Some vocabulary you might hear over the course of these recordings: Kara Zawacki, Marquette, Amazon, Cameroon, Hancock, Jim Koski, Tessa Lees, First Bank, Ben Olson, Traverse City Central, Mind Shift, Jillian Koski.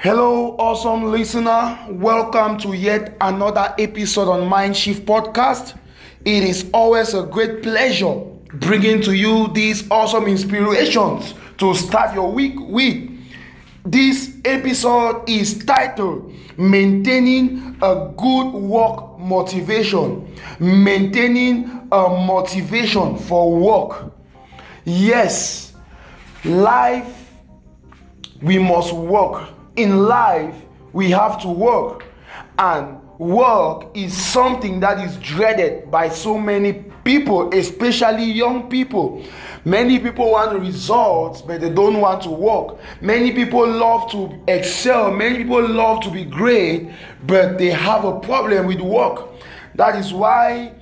Hello, awesome listener. Welcome to yet another episode on Mind Shift podcast. It is always a great pleasure bringing to you these awesome inspirations to start your week with. This episode is titled Maintaining a Good Work Motivation. Maintaining a motivation for work. Yes, life, we must work. In life, we have to work, and work is something that is dreaded by so many people, especially young people. Many people want results, but they don't want to work. Many people love to excel. Many people love to be great, but they have a problem with work. That is why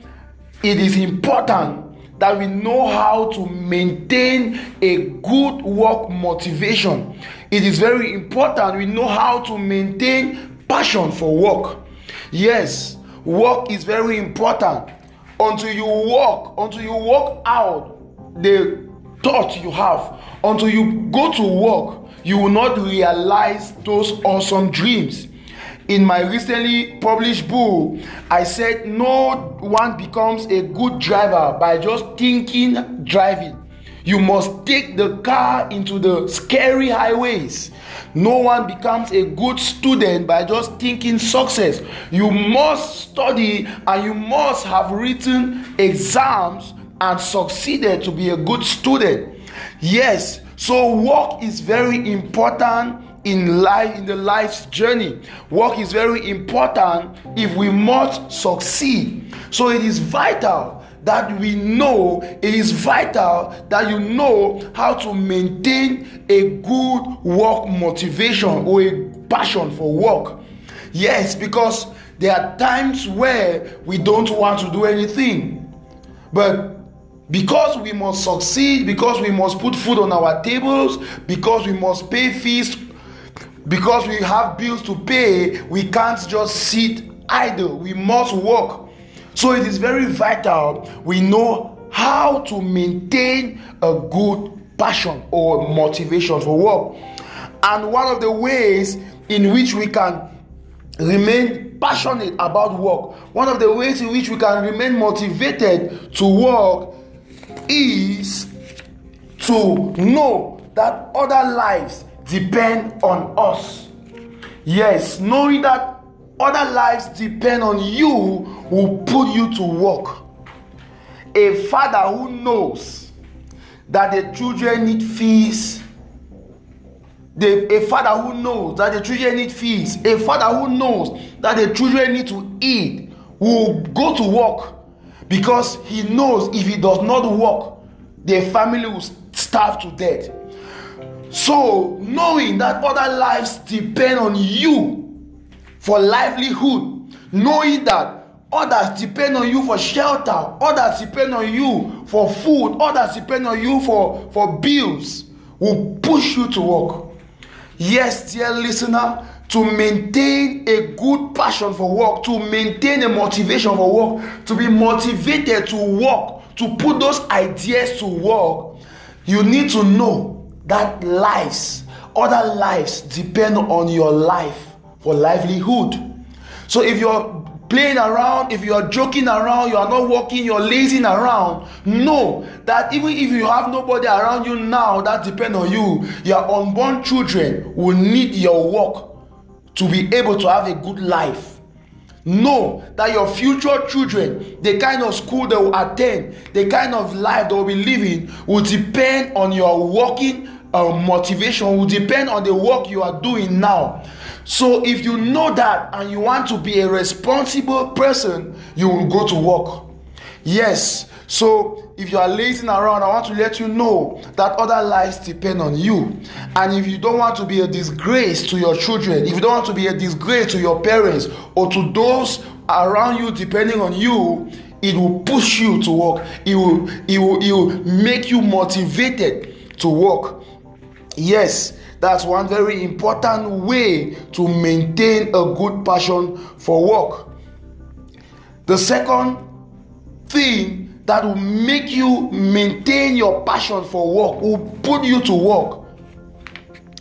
it is important that we know how to maintain a good work motivation. It is very important we know how to maintain passion for work. Yes, work is very important. Until you work out the thought you have, until you go to work, you will not realize those awesome dreams. In my recently published book, I said no one becomes a good driver by just thinking driving. You must take the car into the scary highways. No one becomes a good student by just thinking success. You must study and you must have written exams and succeeded to be a good student. Yes, so work is very important in life, in the life's journey. Work is very important if we must succeed. So it is vital that we know, it is vital that you know how to maintain a good work motivation or a passion for work. Yes, because there are times where we don't want to do anything. But because we must succeed, because we must put food on our tables, because we must pay fees, because we have bills to pay, we can't just sit idle. We must work. So it is very vital we know how to maintain a good passion or motivation for work. And one of the ways in which we can remain passionate about work, one of the ways in which we can remain motivated to work is to know that other lives depend on us. Yes, knowing that other lives depend on you will put you to work. A father who knows that the children need fees, a father who knows that the children need to eat will go to work, because he knows if he does not work, their family will starve to death. So knowing that other lives depend on you for livelihood, knowing that others depend on you for shelter, others depend on you for food, others depend on you for bills, will push you to work. Yes, dear listener, to maintain a good passion for work, to maintain a motivation for work, to be motivated to work, to put those ideas to work, you need to know that other lives depend on your life for livelihood. So if you're playing around, if you're joking around, you are not working, you're lazing around, know that even if you have nobody around you now that depend on you, your unborn children will need your work to be able to have a good life. Know that your future children, the kind of school they will attend, the kind of life they will be living, will depend on your working motivation, will depend on the work you are doing now. So if you know that and you want to be a responsible person, you will go to work. Yes, so if you are lazing around, I want to let you know that other lives depend on you. And if you don't want to be a disgrace to your children, if you don't want to be a disgrace to your parents or to those around you depending on you, it will push you to work. It will make you motivated to work. Yes, that's one very important way to maintain a good passion for work. The second thing that will make you maintain your passion for work, will put you to work,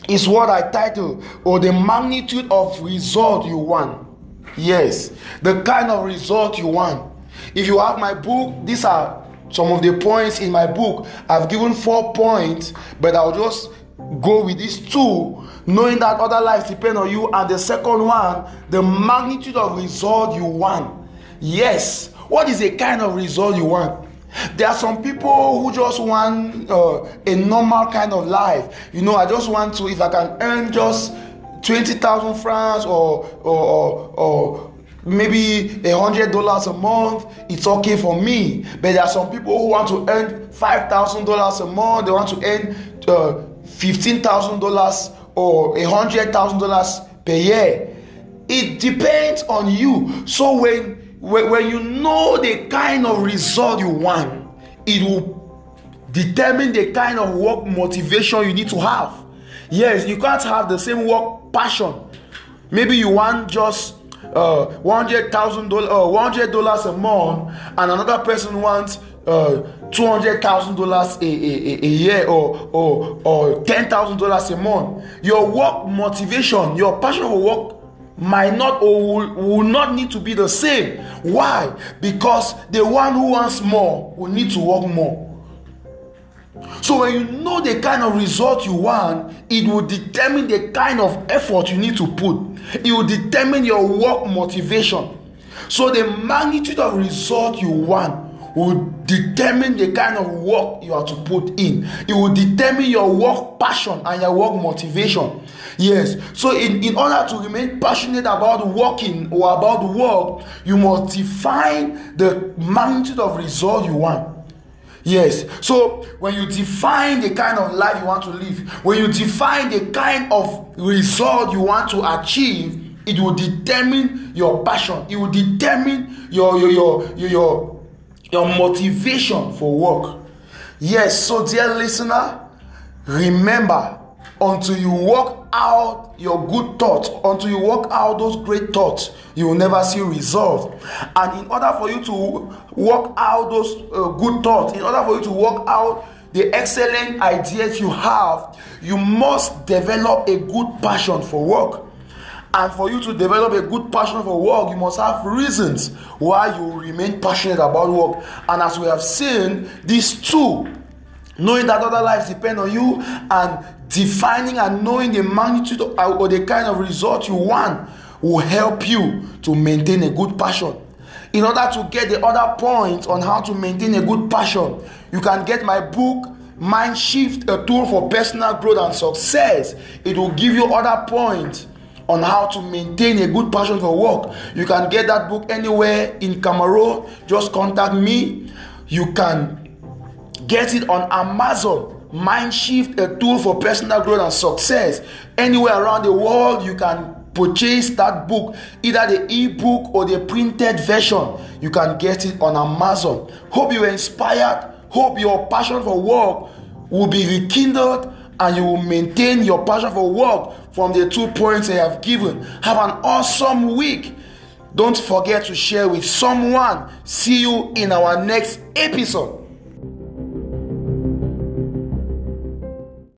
is what I title, or the magnitude of result you want. Yes, the kind of result you want. If you have my book, these are some of the points in my book. I've given 4 points, but I'll just go with these two, knowing that other lives depend on you. And the second one, the magnitude of result you want. Yes, what is the kind of result you want? There are some people who just want a normal kind of life. You know, I just want to, if I can earn just 20,000 francs or maybe $100 a month, it's okay for me. But there are some people who want to earn $5,000 a month. They want to earn $15,000 or $100,000 per year. It depends on you. So when you know the kind of result you want, it will determine the kind of work motivation you need to have. Yes, you can't have the same work passion. Maybe you want just $100 a month, and another person wants $200,000 a year or $10,000 a month. Your work motivation, your passion for work might not or will not need to be the same. Why? Because the one who wants more will need to work more. So when you know the kind of result you want, it will determine the kind of effort you need to put. It will determine your work motivation. So the magnitude of result you want will determine the kind of work you have to put in. It will determine your work passion and your work motivation. Yes. So in order to remain passionate about working or about work, you must define the magnitude of result you want. Yes. So when you define the kind of life you want to live, when you define the kind of result you want to achieve, it will determine your passion. It will determine your motivation for work. Yes. So, dear listener, remember, until you work out your good thoughts, until you work out those great thoughts, you will never see results. And in order for you to work out those good thoughts, in order for you to work out the excellent ideas you have, you must develop a good passion for work. And for you to develop a good passion for work, you must have reasons why you remain passionate about work. And as we have seen, these two, knowing that other lives depend on you and defining and knowing the magnitude or the kind of result you want, will help you to maintain a good passion. In order to get the other points on how to maintain a good passion, you can get my book, Mind Shift, a tool for personal growth and success. It will give you other points on how to maintain a good passion for work. You can get that book anywhere in Cameroon. Just contact me. You can get it on Amazon. Mind Shift, a tool for personal growth and success. Anywhere around the world, you can purchase that book, either the ebook or the printed version. You can get it on Amazon. Hope you are inspired. Hope your passion for work will be rekindled and you will maintain your passion for work from the 2 points I have given. Have an awesome week. Don't forget to share with someone. See you in our next episode.